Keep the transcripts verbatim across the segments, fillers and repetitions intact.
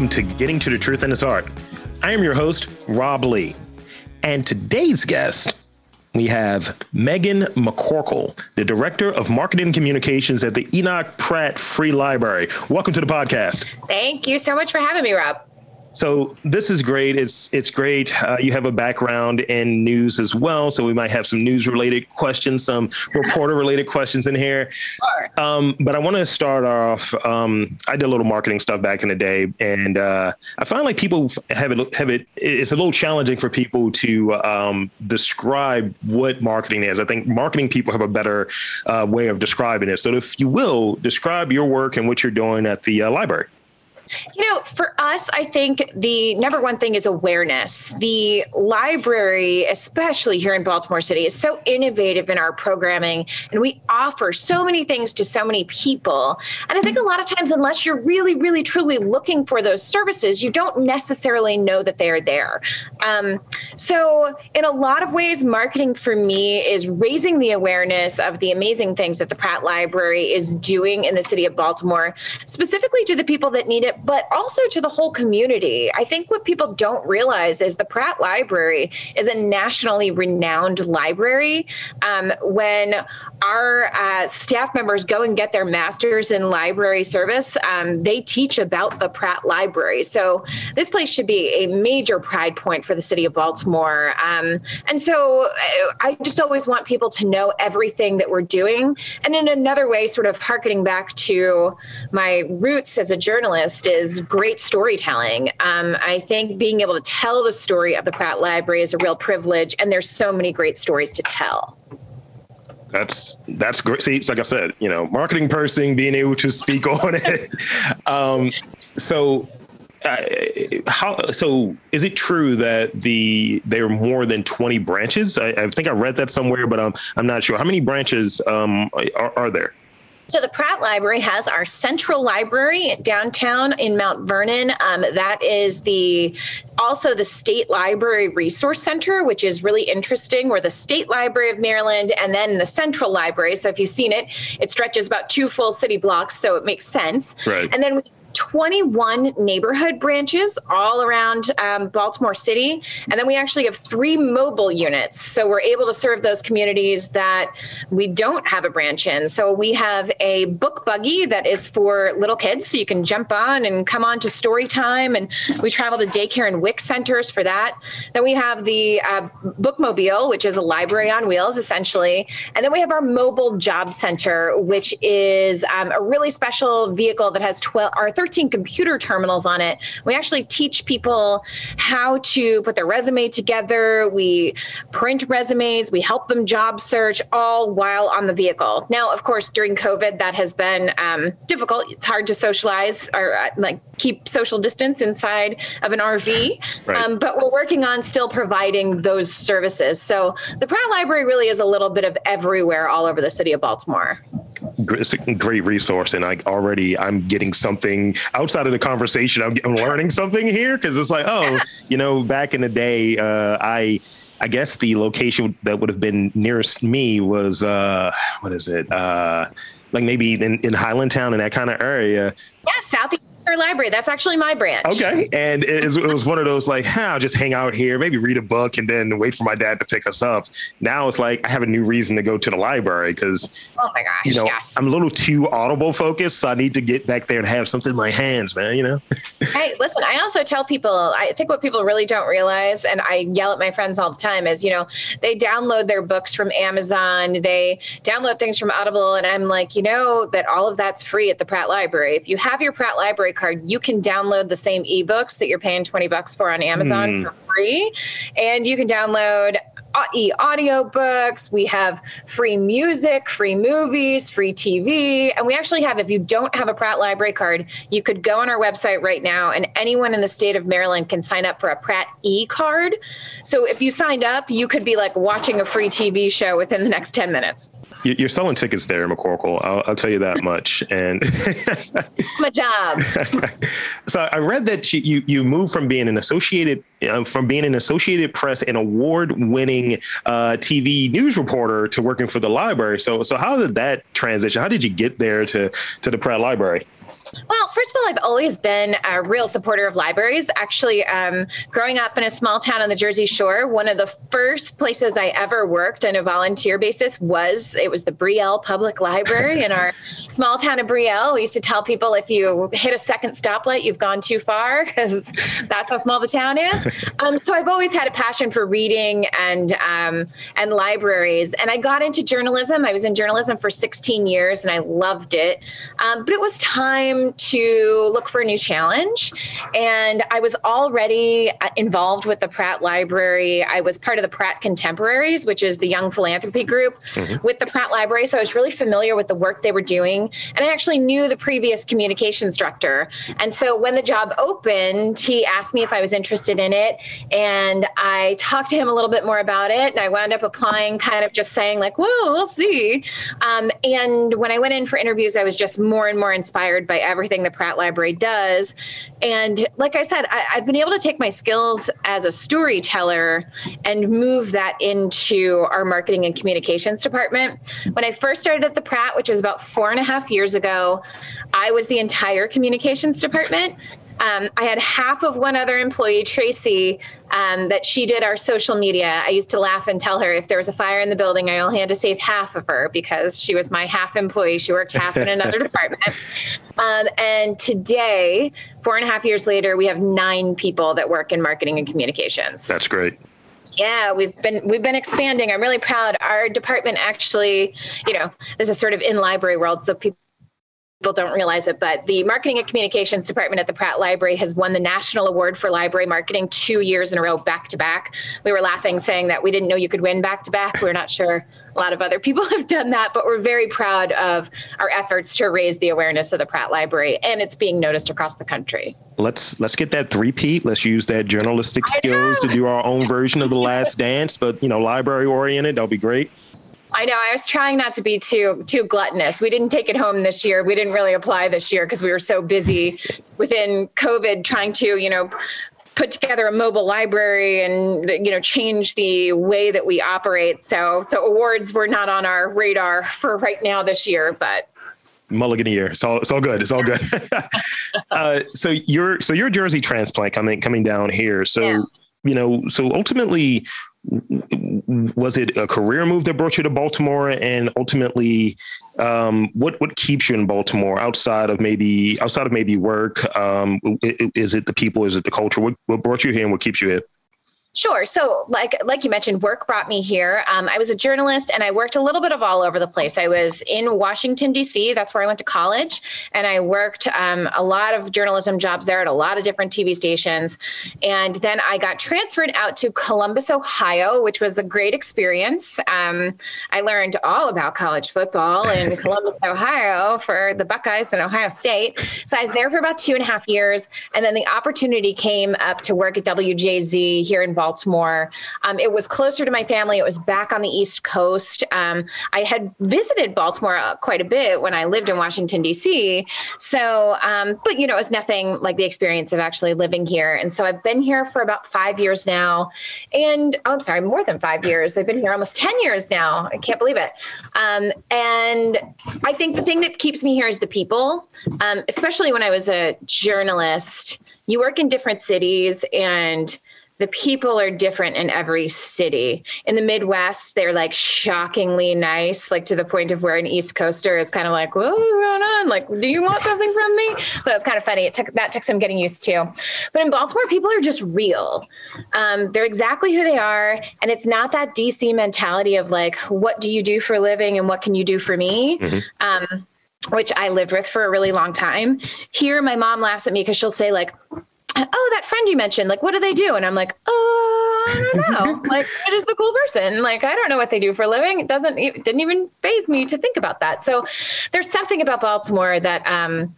welcome to Getting to the Truth in This Art. I am your host, Rob Lee. And today's guest, we have Megan McCorkell, the Director of Marketing and Communications at the Enoch Pratt Free Library. Welcome to the podcast. Thank you so much for having me, Rob. So this is great. It's it's great. Uh, you have a background in news as well. So we might have some news related questions, some reporter related questions in here. Sure. Um, but I want to start off. Um, I did a little marketing stuff back in the day. And uh, I find like people have it have it. It's a little challenging for people to um, describe what marketing is. I think marketing people have a better uh, way of describing it. So if you will, describe your work and what you're doing at the uh, library. You know, for us, I think the number one thing is awareness. The library, especially here in Baltimore City, is so innovative in our programming, and we offer so many things to so many people. And I think a lot of times, unless you're really, really, truly looking for those services, you don't necessarily know that they're there. Um, so in a lot of ways, marketing for me is raising the awareness of the amazing things that the Pratt Library is doing in the city of Baltimore, specifically to the people that need it, but also to the whole community. I think what people don't realize is the Pratt Library is a nationally renowned library. Um, when our uh, staff members go and get their master's in library service, um, they teach about the Pratt Library. So this place should be a major pride point for the city of Baltimore. Um, and so I just always want people to know everything that we're doing. And in another way, sort of harkening back to my roots as a journalist, is great storytelling. Um, I think being able to tell the story of the Pratt Library is a real privilege, and there's so many great stories to tell. That's that's great. See, it's like I said, you know, marketing person, being able to speak on it. Um, so, uh, how so is it true that the there are more than twenty branches? I, I think I read that somewhere, but I'm I'm not sure. How many branches um, are, are there? So the Pratt Library has our central library downtown in Mount Vernon. Um, that is the also the State Library Resource Center, which is really interesting. We're the State Library of Maryland and then the Central Library. So if you've seen it, it stretches about two full city blocks, so it makes sense. Right. And then we twenty-one neighborhood branches all around um, Baltimore City. And then we actually have three mobile units. So we're able to serve those communities that we don't have a branch in. So we have a book buggy that is for little kids. So you can jump on and come on to story time. And we travel to daycare and W I C centers for that. Then we have the uh, bookmobile, which is a library on wheels, essentially. And then we have our mobile job center, which is um, a really special vehicle that has twelve, or thirteen computer terminals on it. We actually teach people how to put their resume together. We print resumes. We help them job search, all while on the vehicle. Now, of course, during COVID, that has been um, difficult. It's hard to socialize or uh, like keep social distance inside of an R V. Right. Um, but we're working on still providing those services. So the Pratt Library really is a little bit of everywhere all over the city of Baltimore. It's a great resource, and I already I'm getting something outside of the conversation. I'm, I'm learning something here because it's like, oh, yeah. you know, back in the day, uh, I I guess the location that would have been nearest me was uh, what is it? Uh, like maybe in, in Highland Town and that kind of area. Yeah, Southeast Library. That's actually my branch. Okay. And it, it was one of those like, hey, I'll just hang out here, maybe read a book and then wait for my dad to pick us up. Now it's like, I have a new reason to go to the library because, oh my gosh, you know, yes. I'm a little too audible focused. So I need to get back there and have something in my hands, man, you know? Hey, listen, I also tell people, I think what people really don't realize, and I yell at my friends all the time is, you know, they download their books from Amazon, they download things from Audible. And I'm like, you know, that all of that's free at the Pratt Library. If you have your Pratt Library card, you can download the same ebooks that you're paying twenty bucks for on Amazon mm. for free. And you can download e-audio books. We have free music, free movies, free T V. And we actually have, if you don't have a Pratt Library card, you could go on our website right now and anyone in the state of Maryland can sign up for a Pratt e-card. So if you signed up, you could be like watching a free T V show within the next ten minutes. You're selling tickets there, McCorkell. I'll, I'll tell you that much. And my job. So I read that you you moved from being an Associated uh, from being an Associated Press and award-winning uh, T V news reporter to working for the library. So so how did that transition? How did you get there to to the Pratt Library? Well, first of all, I've always been a real supporter of libraries. Actually, um, growing up in a small town on the Jersey Shore, one of the first places I ever worked on a volunteer basis was, it was the Brielle Public Library in our small town of Brielle. We used to tell people if you hit a second stoplight, you've gone too far, because that's how small the town is. Um, so I've always had a passion for reading and, um, and libraries. And I got into journalism. I was in journalism for sixteen years and I loved it. Um, but it was time to look for a new challenge. And I was already involved with the Pratt Library. I was part of the Pratt Contemporaries, which is the young philanthropy group mm-hmm. with the Pratt Library. So I was really familiar with the work they were doing. And I actually knew the previous communications director. And so when the job opened, he asked me if I was interested in it. And I talked to him a little bit more about it. And I wound up applying, kind of just saying like, whoa, we'll see. Um, and when I went in for interviews, I was just more and more inspired by everything the Pratt Library does. And like I said, I, I've been able to take my skills as a storyteller and move that into our marketing and communications department. When I first started at the Pratt, which was about four and a half years ago, I was the entire communications department. Um, I had half of one other employee, Tracy, um, that she did our social media. I used to laugh and tell her if there was a fire in the building, I only had to save half of her because she was my half employee. She worked half in another department. Um, and today, four and a half years later, we have nine people that work in marketing and communications. That's great. Yeah, we've been we've been expanding. I'm really proud. Our department actually, you know, this is sort of in library world, so people. People don't realize it, but the marketing and communications department at the Pratt Library has won the National Award for Library Marketing two years in a row, back to back. We were laughing, saying that we didn't know you could win back to back. We're not sure a lot of other people have done that, but we're very proud of our efforts to raise the awareness of the Pratt Library, and it's being noticed across the country. Let's let's get that three-peat. Let's use that journalistic skills to do our own version of The Last Dance, but you know, library oriented, that'll be great. I know. I was trying not to be too too gluttonous. We didn't take it home this year. We didn't really apply this year because we were so busy within COVID trying to, you know, put together a mobile library and, you know, change the way that we operate. So so awards were not on our radar for right now this year, but. Mulligan a year. It's all, it's all good. It's all good. uh, so you're so you're a Jersey transplant coming coming down here. So, yeah. you know, so ultimately, was it a career move that brought you to Baltimore? And ultimately, um, what, what keeps you in Baltimore outside of maybe outside of maybe work? Um, is it the people? Is it the culture? What, what brought you here and what keeps you here? Sure. So like like you mentioned, work brought me here. Um, I was a journalist and I worked a little bit of all over the place. I was in Washington, D C. That's where I went to college. And I worked um, a lot of journalism jobs there at a lot of different T V stations. And then I got transferred out to Columbus, Ohio, which was a great experience. Um, I learned all about college football in Columbus, Ohio for the Buckeyes and Ohio State. So I was there for about two and a half years. And then the opportunity came up to work at W J Z here in Baltimore. Um, it was closer to my family. It was back on the East Coast. Um, I had visited Baltimore quite a bit when I lived in Washington, D C. So, um, but you know, it was nothing like the experience of actually living here. And so I've been here for about five years now. And oh, I'm sorry, more than five years. I've been here almost ten years now. I can't believe it. Um, and I think the thing that keeps me here is the people, um, especially when I was a journalist. You work in different cities and the people are different in every city. In the Midwest, they're like shockingly nice, like to the point of where an East Coaster is kind of like, what's going on? Like, do you want something from me? So it's kind of funny. It took that took some getting used to. But in Baltimore, people are just real. Um, they're exactly who they are. And it's not that D C mentality of like, what do you do for a living and what can you do for me? Mm-hmm. Um, which I lived with for a really long time. Here, my mom laughs at me because she'll say like, oh, that friend you mentioned, like, what do they do? And I'm like, oh, I don't know. Like, it is the cool person. Like, I don't know what they do for a living. It doesn't, it didn't even faze me to think about that. So there's something about Baltimore that, um,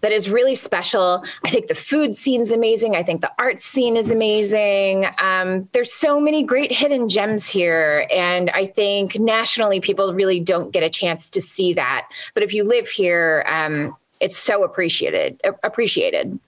that is really special. I think the food scene's amazing. I think the art scene is amazing. Um, there's so many great hidden gems here. And I think nationally, people really don't get a chance to see that. But if you live here, um, it's so appreciated, appreciated.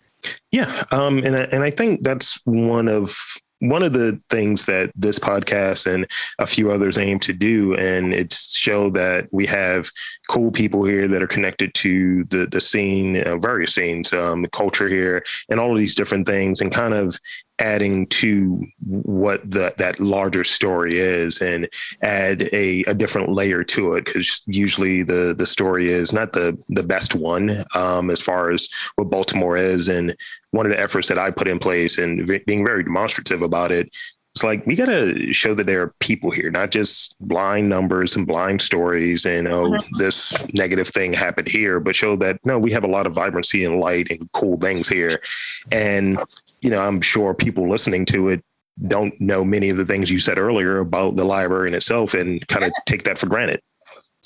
Yeah. Um, and, I, and I think that's one of One of the things that this podcast and a few others aim to do, and it's show that we have cool people here that are connected to the the scene, uh, various scenes, um, the culture here, and all of these different things, and kind of adding to what the, that larger story is, and add a, a different layer to it. Cause usually the, the story is not the, the best one, um, as far as what Baltimore is. And one of the efforts that I put in place and v- being very demonstrative about it, it's like, we got to show that there are people here, not just blind numbers and blind stories and, oh, this negative thing happened here, but show that, no, we have a lot of vibrancy and light and cool things here. And, you know, I'm sure people listening to it don't know many of the things you said earlier about the library in itself and kind of take that for granted.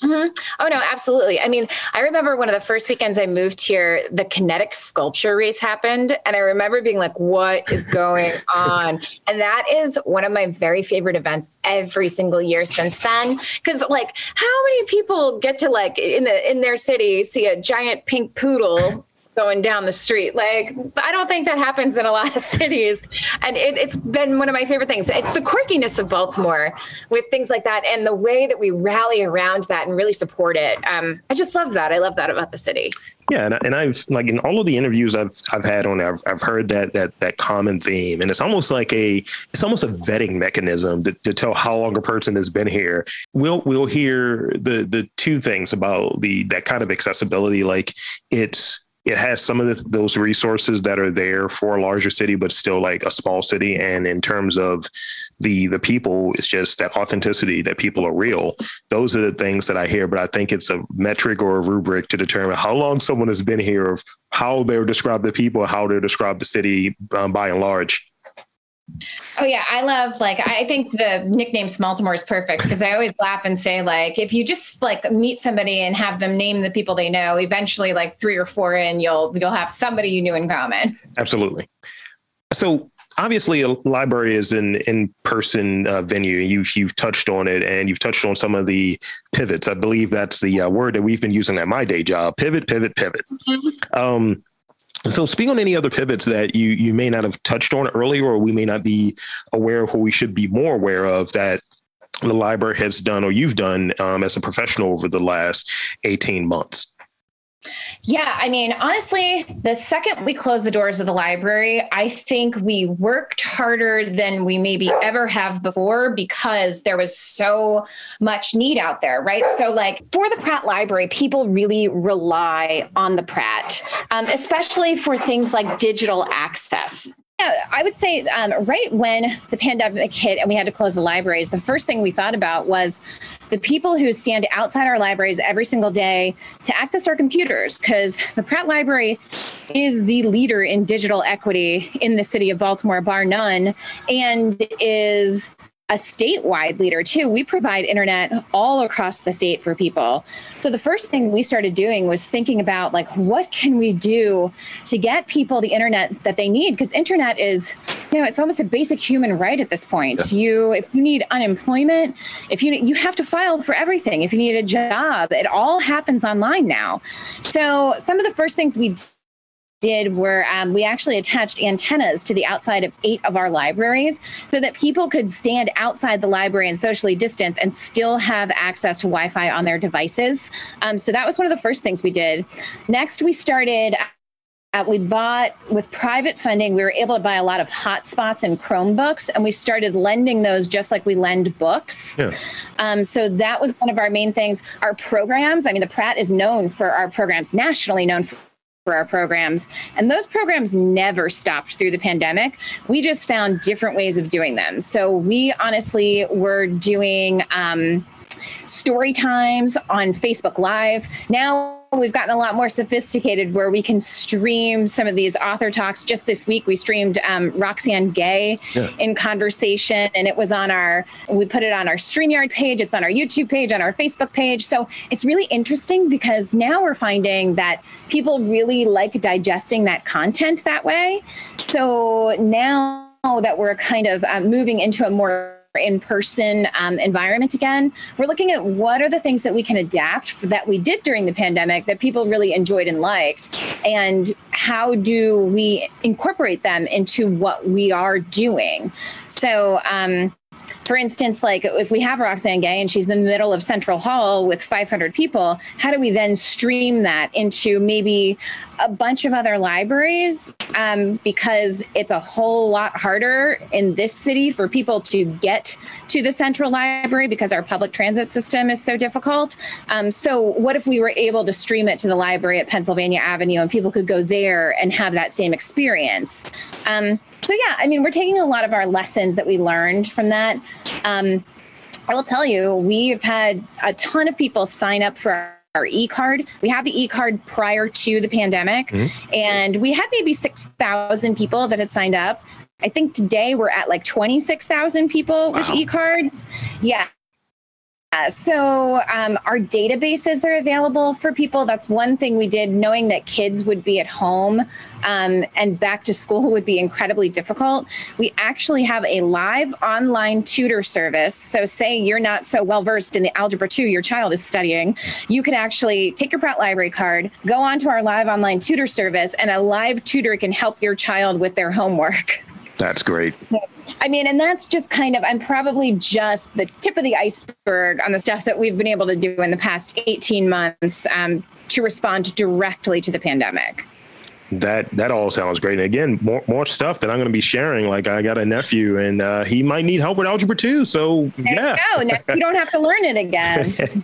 Mm-hmm. Oh, no, absolutely. I mean, I remember one of the first weekends I moved here, the kinetic sculpture race happened. And I remember being like, what is going on? And that is one of my very favorite events every single year since then. Because like, how many people get to like in the in their city see a giant pink poodle going down the street? Like, I don't think that happens in a lot of cities. And it, it's been one of my favorite things. It's the quirkiness of Baltimore with things like that and the way that we rally around that and really support it. Um, I just love that. I love that about the city. Yeah. And, and I've like in all of the interviews I've I've had on, I've, I've heard that that that common theme. And it's almost like a it's almost a vetting mechanism to, to tell how long a person has been here. We'll we'll hear the the two things about the that kind of accessibility, like it's It has some of the, those resources that are there for a larger city, but still like a small city. And in terms of the the people, it's just that authenticity, that people are real. Those are the things that I hear, but I think it's a metric or a rubric to determine how long someone has been here, of how they're described the people, how they're described the city um, by and large. Oh, yeah. I love like I think the nickname Smaltimore is perfect because I always laugh and say, like, if you just like meet somebody and have them name the people they know, eventually, like three or four in, you'll you'll have somebody you knew in common. Absolutely. So obviously, a library is an in-person uh, venue. You've, you've touched on it and you've touched on some of the pivots. I believe that's the uh, word that we've been using at my day job. Pivot, pivot, pivot. Mm-hmm. Um So speak on any other pivots that you, you may not have touched on earlier, or we may not be aware of, or we should be more aware of that the library has done or you've done um, as a professional over the last eighteen months. Yeah, I mean, honestly, the second we closed the doors of the library, I think we worked harder than we maybe ever have before because there was so much need out there, right? So like for the Pratt Library, people really rely on the Pratt, um, especially for things like digital access. Yeah, I would say um, right when the pandemic hit and we had to close the libraries, the first thing we thought about was the people who stand outside our libraries every single day to access our computers, because the Pratt Library is the leader in digital equity in the city of Baltimore, bar none, and is a statewide leader too. We provide internet all across the state for people. So the first thing we started doing was thinking about like, what can we do to get people the internet that they need? Because internet is, you know, it's almost a basic human right at this point. Yeah. You, if you need unemployment, if you, you have to file for everything. If you need a job, it all happens online now. So some of the first things we did were um, we actually attached antennas to the outside of eight of our libraries so that people could stand outside the library and socially distance and still have access to Wi-Fi on their devices. Um, so that was one of the first things we did. Next, we started... Uh, we bought, with private funding, we were able to buy a lot of hotspots and Chromebooks, and we started lending those just like we lend books. Yeah. Um, so that was one of our main things. Our programs, I mean, the Pratt is known for our programs, nationally known for for our programs. And those programs never stopped through the pandemic. We just found different ways of doing them. So we honestly were doing um, story times on Facebook Live. Now we've gotten a lot more sophisticated where we can stream some of these author talks. Just this week, we streamed um, Roxane Gay yeah. in conversation, and it was on our, we put it on our StreamYard page. It's on our YouTube page, on our Facebook page. So it's really interesting because now we're finding that people really like digesting that content that way. So now that we're kind of um, moving into a more in-person um, environment again, we're looking at what are the things that we can adapt for, that we did during the pandemic that people really enjoyed and liked, and how do we incorporate them into what we are doing. So um, for instance, like if we have Roxane Gay and she's in the middle of Central Hall with five hundred people, how do we then stream that into maybe a bunch of other libraries? Um, because it's a whole lot harder in this city for people to get to the central library because our public transit system is so difficult. Um, so what if we were able to stream it to the library at Pennsylvania Avenue and people could go there and have that same experience? Um, so yeah, I mean, we're taking a lot of our lessons that we learned from that. Um, I will tell you, we've had a ton of people sign up for our, our e-card. We had the e-card prior to the pandemic, mm-hmm. and we had maybe six thousand people that had signed up. I think today we're at like twenty-six thousand people wow. with e-cards. Yeah. So um, our databases are available for people. That's one thing we did, knowing that kids would be at home um, and back to school would be incredibly difficult. We actually have a live online tutor service. So say you're not so well versed in the Algebra two your child is studying, you can actually take your Pratt Library card, go onto our live online tutor service, and a live tutor can help your child with their homework. That's great. I mean, and that's just kind of, I'm probably just the tip of the iceberg on the stuff that we've been able to do in the past eighteen months um, to respond directly to the pandemic. That that all sounds great. And again, more, more stuff that I'm going to be sharing. Like I got a nephew and uh, he might need help with Algebra two. So there yeah. you go. Now you don't have to learn it again.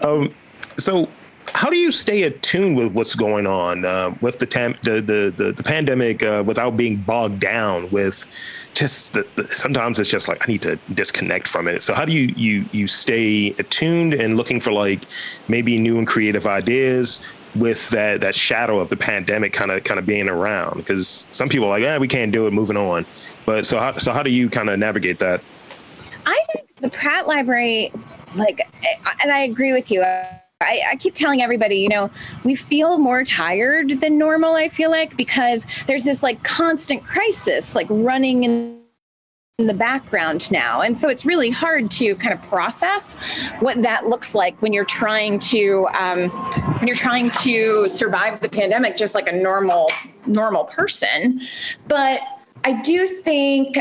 um, so how do you stay attuned with what's going on uh, with the, tam- the, the the the pandemic uh, without being bogged down with just the, the, sometimes it's just like I need to disconnect from it. So how do you, you you stay attuned and looking for like maybe new and creative ideas with that, that shadow of the pandemic kind of kind of being around? Because some people are like, ah, we can't do it, moving on. But so how so how do you kind of navigate that? I think the Pratt Library, like, and I agree with you. Uh, I, I keep telling everybody, you know, we feel more tired than normal, I feel like, because there's this like constant crisis, like running in in the background now. And so it's really hard to kind of process what that looks like when you're trying to um, when you're trying to survive the pandemic, just like a normal, normal person. But I do think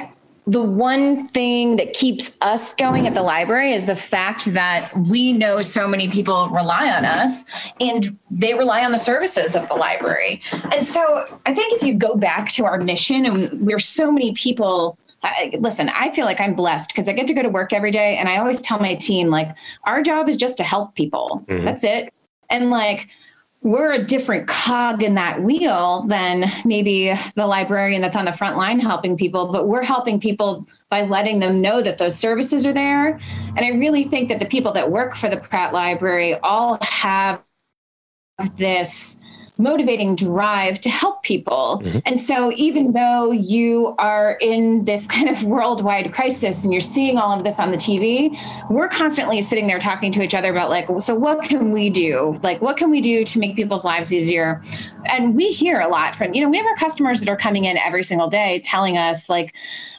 the one thing that keeps us going at the library is the fact that we know so many people rely on us and they rely on the services of the library. And so I think if you go back to our mission, and we're so many people, I, listen, I feel like I'm blessed because I get to go to work every day. And I always tell my team, like, our job is just to help people. Mm-hmm. That's it. And like, we're a different cog in that wheel than maybe the librarian that's on the front line helping people, but we're helping people by letting them know that those services are there. And I really think that the people that work for the Pratt Library all have this motivating drive to help people. Mm-hmm. And so even though you are in this kind of worldwide crisis and you're seeing all of this on the T V, we're constantly sitting there talking to each other about like, so what can we do? Like, what can we do to make people's lives easier? And we hear a lot from, you know, we have our customers that are coming in every single day telling us like,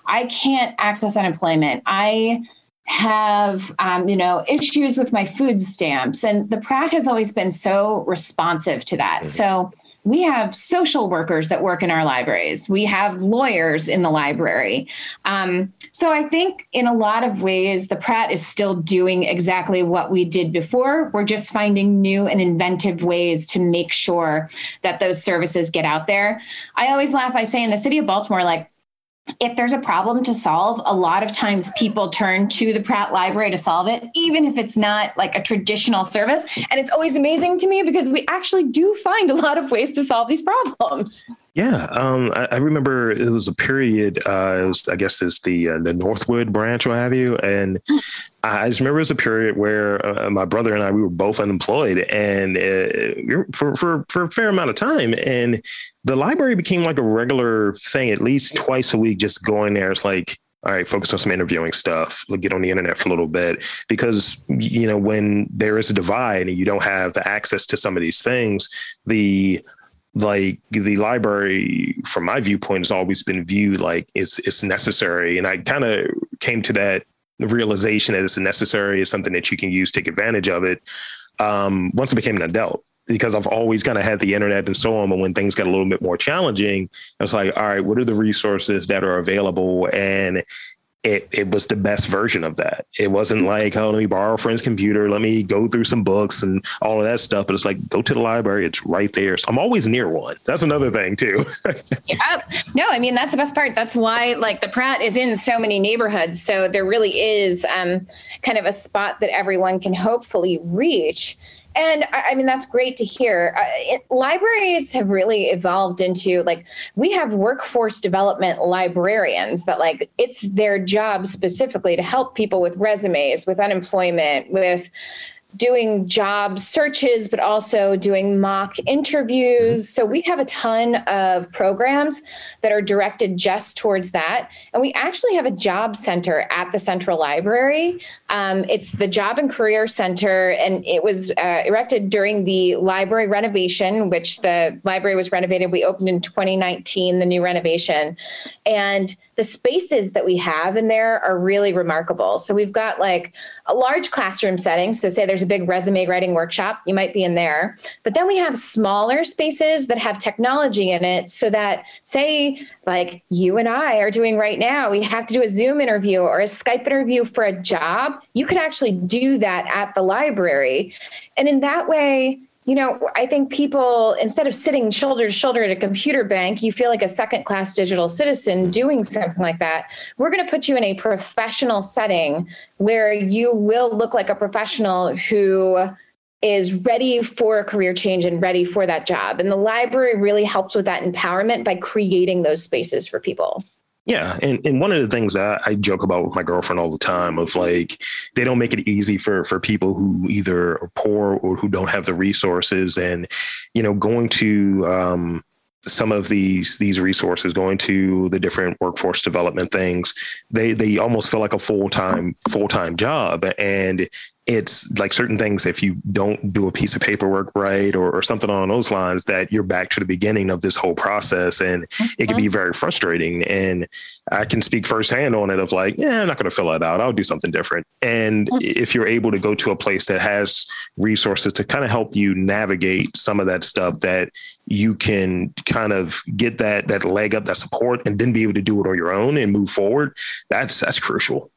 I can't access unemployment. I have, um, you know, issues with my food stamps. And the Pratt has always been so responsive to that. Mm-hmm. So we have social workers that work in our libraries. We have lawyers in the library. Um, so I think in a lot of ways, the Pratt is still doing exactly what we did before. We're just finding new and inventive ways to make sure that those services get out there. I always laugh. I say in the city of Baltimore, like, if there's a problem to solve, a lot of times people turn to the Pratt Library to solve it, even if it's not like a traditional service. And it's always amazing to me because we actually do find a lot of ways to solve these problems. Yeah, um, I, I remember it was a period, uh, it was, I guess it's the uh, the Northwood branch, what have you. And I just remember it was a period where uh, my brother and I, we were both unemployed and uh, for, for, for a fair amount of time. And the library became like a regular thing, at least twice a week, just going there. It's like, all right, focus on some interviewing stuff, get on the internet for a little bit, because, you know, when there is a divide and you don't have the access to some of these things, the like the library, from my viewpoint, has always been viewed like it's it's necessary. And I kind of came to that realization that it's necessary, is something that you can use, take advantage of it, um, once I became an adult, because I've always kind of had the internet and so on. But when things got a little bit more challenging, I was like, all right, what are the resources that are available? And It it was the best version of that. It wasn't like, oh, let me borrow a friend's computer, let me go through some books and all of that stuff. But it's like, go to the library, it's right there. So I'm always near one. That's another thing too. Yeah. No, I mean, that's the best part. That's why like the Pratt is in so many neighborhoods. So there really is um, kind of a spot that everyone can hopefully reach. And I mean, that's great to hear. Uh, it, libraries have really evolved into, like, we have workforce development librarians that, like, it's their job specifically to help people with resumes, with unemployment, with doing job searches, but also doing mock interviews. So we have a ton of programs that are directed just towards that. And we actually have a job center at the Central Library. Um, it's the Job and Career Center, and it was uh, erected during the library renovation, which the library was renovated. We opened in twenty nineteen, the new renovation. And the spaces that we have in there are really remarkable. So we've got like a large classroom setting. So say there's a big resume writing workshop, you might be in there. But then we have smaller spaces that have technology in it, so that say like you and I are doing right now, we have to do a Zoom interview or a Skype interview for a job. You could actually do that at the library. And in that way, you know, I think people, instead of sitting shoulder to shoulder at a computer bank, you feel like a second class digital citizen doing something like that. We're going to put you in a professional setting where you will look like a professional who is ready for a career change and ready for that job. And the library really helps with that empowerment by creating those spaces for people. Yeah. And and one of the things that I joke about with my girlfriend all the time of like, they don't make it easy for, for people who either are poor or who don't have the resources. And, you know, going to um, some of these, these resources, going to the different workforce development things, they, they almost feel like a full-time, full-time job. And it's like certain things, if you don't do a piece of paperwork right or, or something along those lines, that you're back to the beginning of this whole process, and it can be very frustrating. And I can speak firsthand on it of like, yeah, I'm not going to fill it out, I'll do something different. And if you're able to go to a place that has resources to kind of help you navigate some of that stuff, that you can kind of get that, that leg up, that support, and then be able to do it on your own and move forward. That's, that's crucial.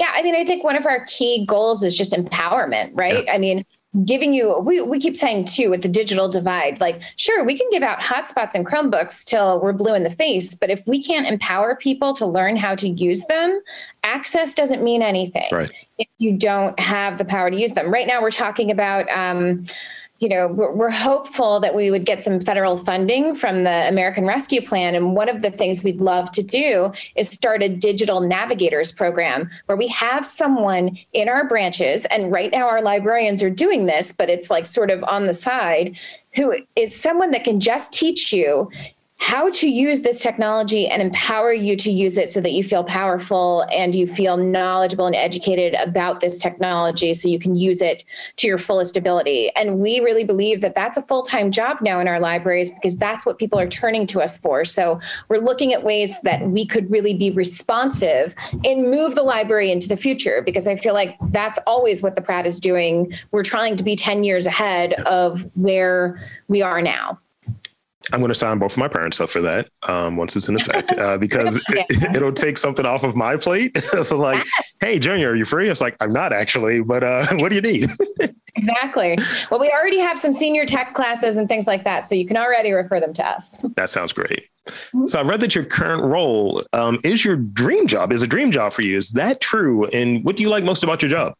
Yeah, I mean, I think one of our key goals is just empowerment, right? Yeah. I mean, giving you, we, we keep saying too, with the digital divide, like, sure, we can give out hotspots and Chromebooks till we're blue in the face, but if we can't empower people to learn how to use them, access doesn't mean anything. Right. If you don't have the power to use them. Right now, we're talking about, um, you know, we're hopeful that we would get some federal funding from the American Rescue Plan. And one of the things we'd love to do is start a digital navigators program where we have someone in our branches. And right now our librarians are doing this, but it's like sort of on the side, who is someone that can just teach you how to use this technology and empower you to use it so that you feel powerful and you feel knowledgeable and educated about this technology so you can use it to your fullest ability. And we really believe that that's a full-time job now in our libraries, because that's what people are turning to us for. So we're looking at ways that we could really be responsive and move the library into the future, because I feel like that's always what the Pratt is doing. We're trying to be ten years ahead of where we are now. I'm going to sign both of my parents up for that um, once it's in effect, uh, because it, it'll take something off of my plate. Like, hey, Junior, are you free? It's like, I'm not actually, but uh, what do you need? Exactly. Well, we already have some senior tech classes and things like that, so you can already refer them to us. That sounds great. So I read that your current role um, is your dream job, is a dream job for you. Is that true? And what do you like most about your job?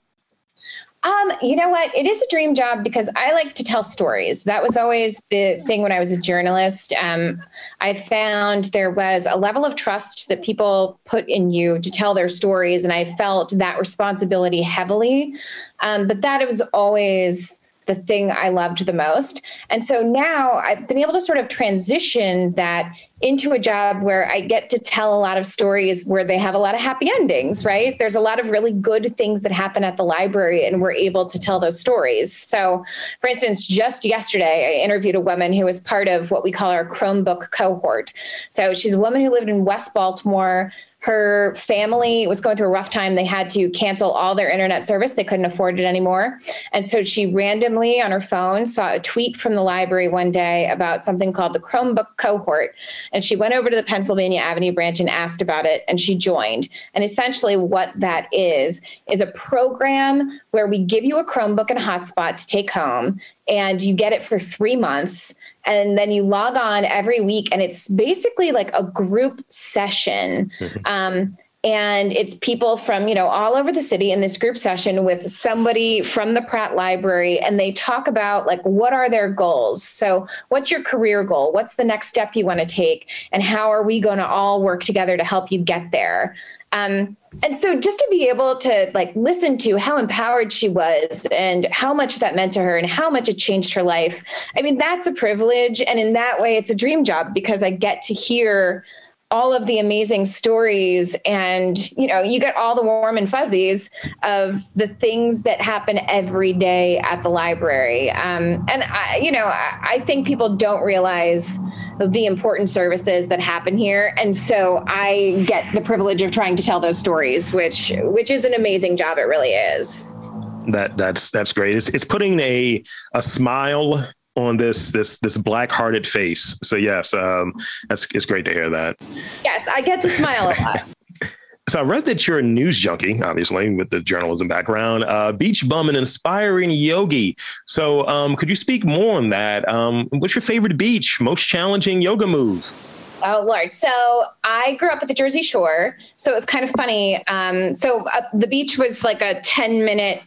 Um, you know what? It is a dream job because I like to tell stories. That was always the thing when I was a journalist. Um, I found there was a level of trust that people put in you to tell their stories. And I felt that responsibility heavily. Um, but that it was always the thing I loved the most. And so now I've been able to sort of transition that into a job where I get to tell a lot of stories where they have a lot of happy endings, right? There's a lot of really good things that happen at the library, and we're able to tell those stories. So for instance, just yesterday, I interviewed a woman who was part of what we call our Chromebook cohort. So she's a woman who lived in West Baltimore. Her family was going through a rough time. They had to cancel all their internet service. They couldn't afford it anymore. And so she randomly on her phone saw a tweet from the library one day about something called the Chromebook cohort. And she went over to the Pennsylvania Avenue branch and asked about it, and she joined. And essentially what that is, is a program where we give you a Chromebook and a hotspot to take home, and you get it for three months. And then you log on every week, and it's basically like a group session. Um, and it's people from, you know, all over the city in this group session with somebody from the Pratt Library. And they talk about like, what are their goals? So what's your career goal? What's the next step you want to take? And how are we going to all work together to help you get there? Um, and so just to be able to like listen to how empowered she was and how much that meant to her and how much it changed her life. I mean, that's a privilege. And in that way, it's a dream job, because I get to hear all of the amazing stories, and, you know, you get all the warm and fuzzies of the things that happen every day at the library. Um, and I, you know, I, I think people don't realize the important services that happen here. And so I get the privilege of trying to tell those stories, which, which is an amazing job. It really is. That that's, that's great. It's, it's putting a, a smile on this, this, this black-hearted face. So yes, um, that's, it's great to hear that. Yes, I get to smile a lot. So I read that you're a news junkie, obviously, with the journalism background, uh, beach bum and inspiring yogi. So um, could you speak more on that? Um, what's your favorite beach, most challenging yoga move? Oh, Lord. So I grew up at the Jersey Shore. So it was kind of funny. Um, so uh, the beach was like a ten minute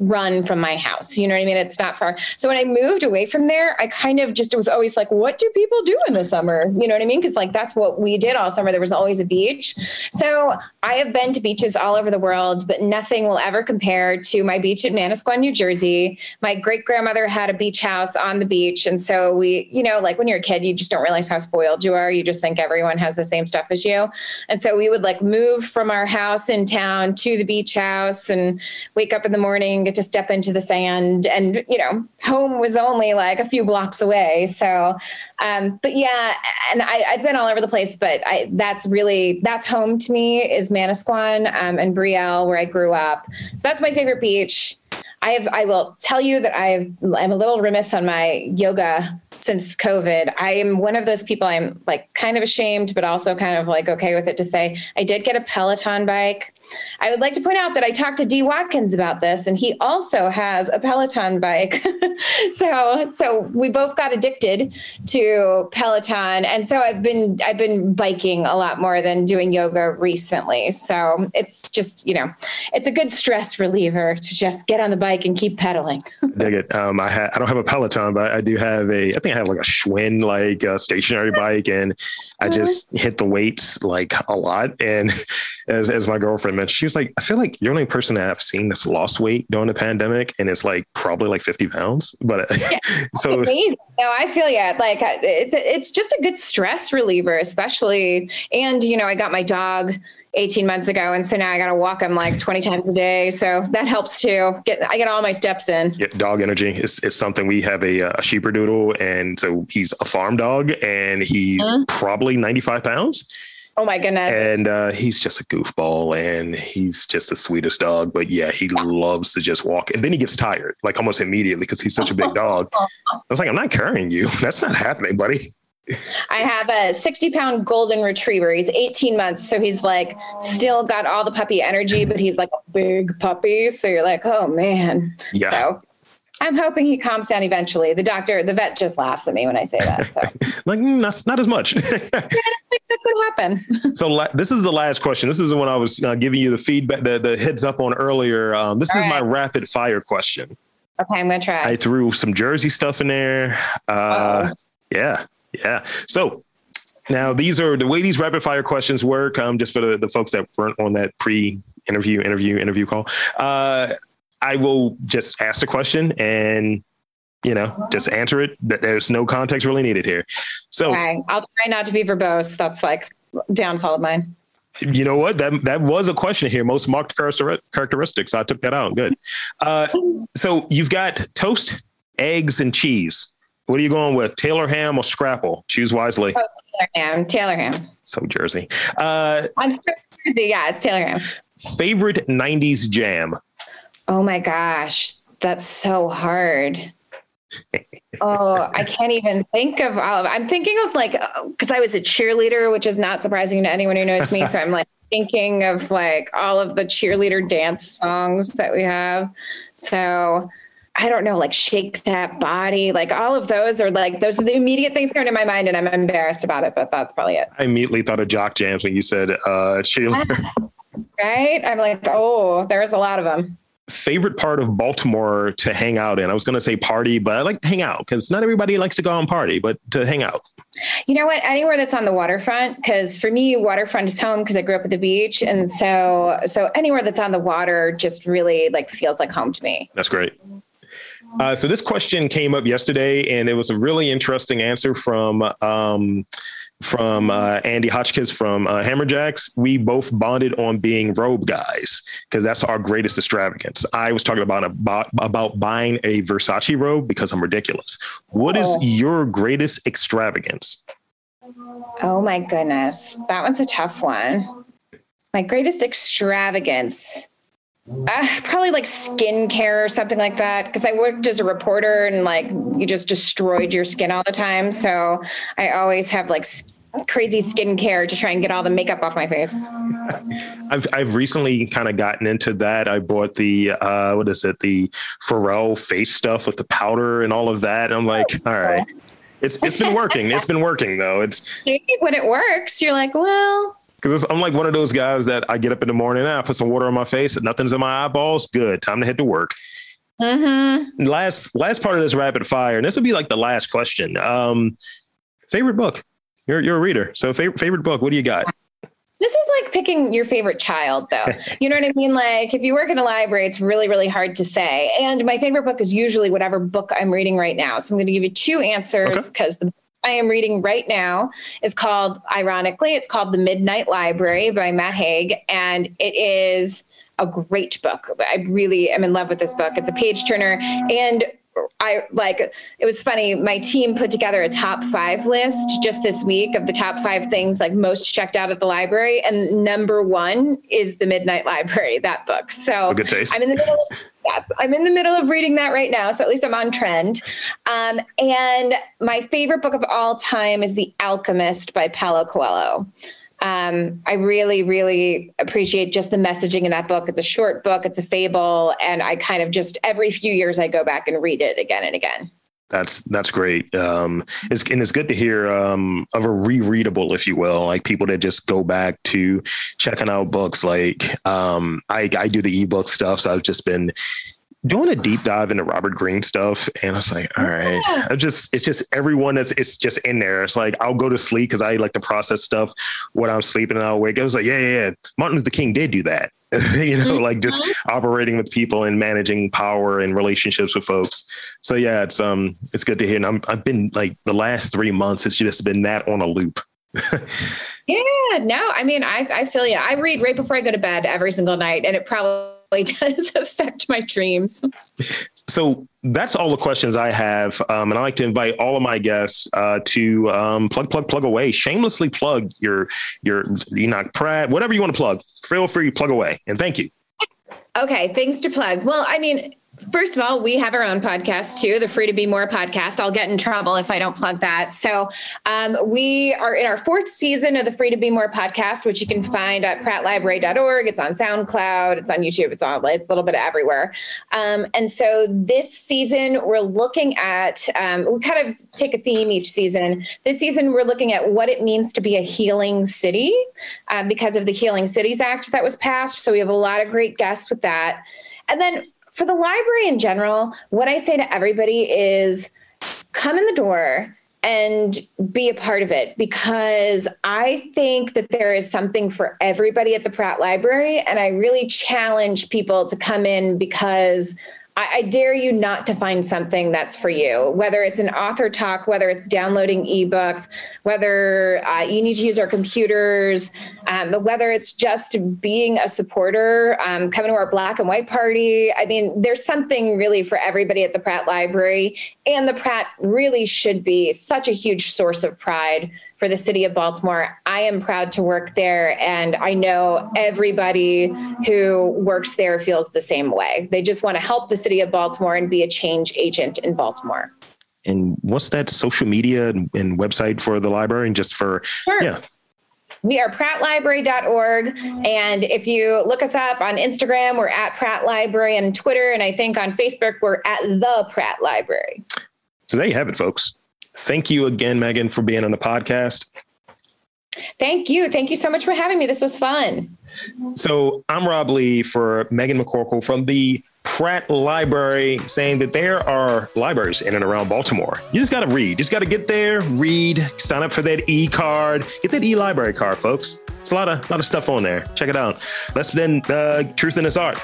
run from my house. You know what I mean? It's not far. So when I moved away from there, I kind of just, it was always like, what do people do in the summer? You know what I mean? Because like, that's what we did all summer. There was always a beach. So I have been to beaches all over the world, but nothing will ever compare to my beach at Manasquan, New Jersey. My great grandmother had a beach house on the beach. And so we, you know, like when you're a kid, you just don't realize how spoiled you are. You just think everyone has the same stuff as you. And so we would like move from our house in town to the beach house and wake up in the morning, get to step into the sand, and, you know, home was only like a few blocks away. So, um, but yeah, and I, I've been all over the place, but I, that's really, that's home to me is Manasquan, um, and Brielle, where I grew up. So that's my favorite beach. I have, I will tell you that I have, I'm a little remiss on my yoga since COVID. I am one of those people I'm like kind of ashamed, but also kind of like okay with it to say I did get a Peloton bike. I would like to point out that I talked to D Watkins about this, and he also has a Peloton bike. so, so we both got addicted to Peloton. And so I've been, I've been biking a lot more than doing yoga recently. So it's just, you know, it's a good stress reliever to just get on the bike and keep pedaling. Dig it. Um, I ha- I don't have a Peloton, but I do have a, I think I have like a Schwinn, like a stationary bike, and I just hit the weights like a lot. And as, as my girlfriend mentioned, she was like, I feel like you're the only person that I've seen that's lost weight during the pandemic. And it's like probably like fifty pounds, but yeah, so amazing. No, I feel yeah. Like it, it's just a good stress reliever, especially. And, you know, I got my dog eighteen months ago. And so now I got to walk him like twenty times a day. So that helps too. Get, I get all my steps in. Yeah, dog energy is, is something. We have a, a sheepadoodle. And so he's a farm dog, and he's mm-hmm. probably ninety-five pounds. Oh my goodness. And uh, he's just a goofball, and he's just the sweetest dog. But yeah, he yeah. loves to just walk. And then he gets tired, like almost immediately, because he's such a big dog. I was like, I'm not carrying you. That's not happening, buddy. I have a sixty pound golden retriever. He's eighteen months. So he's like still got all the puppy energy, but he's like a big puppy. So you're like, oh man. Yeah. So I'm hoping he calms down eventually. The doctor, the vet just laughs at me when I say that. So like, not, not as much. That could happen. So la- this is the last question. This is the one I was uh, giving you the feedback, the, the heads up on earlier. Um, this all is right. My rapid fire question. Okay. I'm going to try. I threw some Jersey stuff in there. Uh, oh. Yeah. Yeah. So now these are the way these rapid fire questions work. Um, just for the, the folks that weren't on that pre-interview, interview, interview call, uh, I will just ask the question and You know, just answer it. There's no context really needed here. So okay. I'll try not to be verbose. That's like downfall of mine. You know what? That that was a question here. Most marked characteristics. I took that out. Good. Uh, so you've got toast, eggs, and cheese. What are you going with? Taylor Ham or Scrapple? Choose wisely. Oh, Taylor Ham. Taylor Ham. So Jersey. Uh, I'm Jersey. Yeah, it's Taylor Ham. Favorite nineties jam. Oh my gosh, that's so hard. Oh, I can't even think of all of it. I'm thinking of like, because I was a cheerleader, which is not surprising to anyone who knows me. So I'm like thinking of like all of the cheerleader dance songs that we have. So I don't know, like Shake That Body, like all of those are like, those are the immediate things going to my mind and I'm embarrassed about it, but that's probably it. I immediately thought of Jock Jams when you said uh, cheerleader. Right? I'm like, oh, there's a lot of them. Favorite part of Baltimore to hang out in? I was going to say party, but I like to hang out because not everybody likes to go and party, but to hang out. You know what? Anywhere that's on the waterfront, because for me, waterfront is home because I grew up at the beach. And so, so anywhere that's on the water just really like feels like home to me. That's great. Uh, so this question came up yesterday and it was a really interesting answer from, um, from uh, Andy Hotchkiss from uh, Hammerjacks. We both bonded on being robe guys because that's our greatest extravagance. I was talking about, about about buying a Versace robe because I'm ridiculous. What is your greatest extravagance? Oh my goodness. That one's a tough one. My greatest extravagance. Uh, probably like skincare or something like that, because I worked as a reporter and like you just destroyed your skin all the time. So I always have like s- crazy skincare to try and get all the makeup off my face. I've I've recently kind of gotten into that. I bought the uh, what is it, the Pharrell face stuff with the powder and all of that. And I'm like, all right, it's it's been working. It's been working though. It's when it works, you're like, well. Because I'm like one of those guys that I get up in the morning and I put some water on my face and nothing's in my eyeballs. Good. Time to head to work. Mm-hmm. Last last part of this rapid fire. And this will be like the last question. Um, favorite book. You're you're a reader. So favorite, favorite book. What do you got? This is like picking your favorite child, though. You know what I mean? Like if you work in a library, it's really, really hard to say. And my favorite book is usually whatever book I'm reading right now. So I'm going to give you two answers because okay. the I am reading right now is called, ironically, it's called The Midnight Library by Matt Haig. And it is a great book. I really am in love with this book. It's a page turner. And I like, it was funny. My team put together a top five list just this week of the top five things like most checked out at the library. And number one is The Midnight Library, that book. So good taste. I'm in the middle of Yes, I'm in the middle of reading that right now. So at least I'm on trend. Um, and my favorite book of all time is The Alchemist by Paulo Coelho. Um, I really, really appreciate just the messaging in that book. It's a short book. It's a fable. And I kind of just every few years I go back and read it again and again. That's that's great. Um, it's, and it's good to hear um, of a rereadable, if you will, like people that just go back to checking out books. Like um, I, I do the ebook stuff. So I've just been doing a deep dive into Robert Greene stuff. And I was like, all right, yeah. I just it's just everyone that's it's just in there. It's like I'll go to sleep because I like to process stuff when I'm sleeping and I'll wake up. I was like, yeah, yeah, yeah. Martin Luther King did do that. you know, like just operating with people and managing power and relationships with folks. So yeah, it's, um, it's good to hear. And I'm, I've been like the last three months, it's just been that on a loop. yeah, no, I mean, I, I feel you. I read right before I go to bed every single night and it probably does affect my dreams. So that's all the questions I have. Um, and I like to invite all of my guests uh, to um, plug, plug, plug away, shamelessly plug your, your Enoch Pratt, whatever you want to plug, feel free to plug away. And thank you. Okay. Things to plug. Well, I mean, first of all, we have our own podcast too, the Free to Be More podcast. I'll get in trouble if I don't plug that. So um, we are in our fourth season of the Free to Be More podcast, which you can find at pratt library dot org. It's on SoundCloud. It's on YouTube. It's on, it's a little bit everywhere. Um, and so this season we're looking at, um, we kind of take a theme each season. This season we're looking at what it means to be a healing city um, because of the Healing Cities Act that was passed. So we have a lot of great guests with that. And then for the library in general, what I say to everybody is come in the door and be a part of it, because I think that there is something for everybody at the Pratt Library. And I really challenge people to come in because I, I dare you not to find something that's for you, whether it's an author talk, whether it's downloading ebooks, whether uh, you need to use our computers, um, but whether it's just being a supporter, um, coming to our black and white party. I mean, there's something really for everybody at the Pratt Library, and the Pratt really should be such a huge source of pride for the city of Baltimore. I am proud to work there, and I know everybody who works there feels the same way. They just want to help the city of Baltimore and be a change agent in Baltimore. And what's that social media and website for the library, and just for, sure. yeah. We are pratt library dot org. And if you look us up on Instagram, we're at Pratt Library, and Twitter. And I think on Facebook, we're at the Pratt Library. So there you have it, folks. Thank you again, Megan, for being on the podcast. Thank you. Thank you so much for having me. This was fun. So I'm Rob Lee for Megan McCorkell from the Pratt Library, saying that there are libraries in and around Baltimore. You just got to read. You just got to get there, read, sign up for that e-card, get that e-library card, folks. It's a lot of, lot of stuff on there. Check it out. Let's then, uh, Truth in This Art.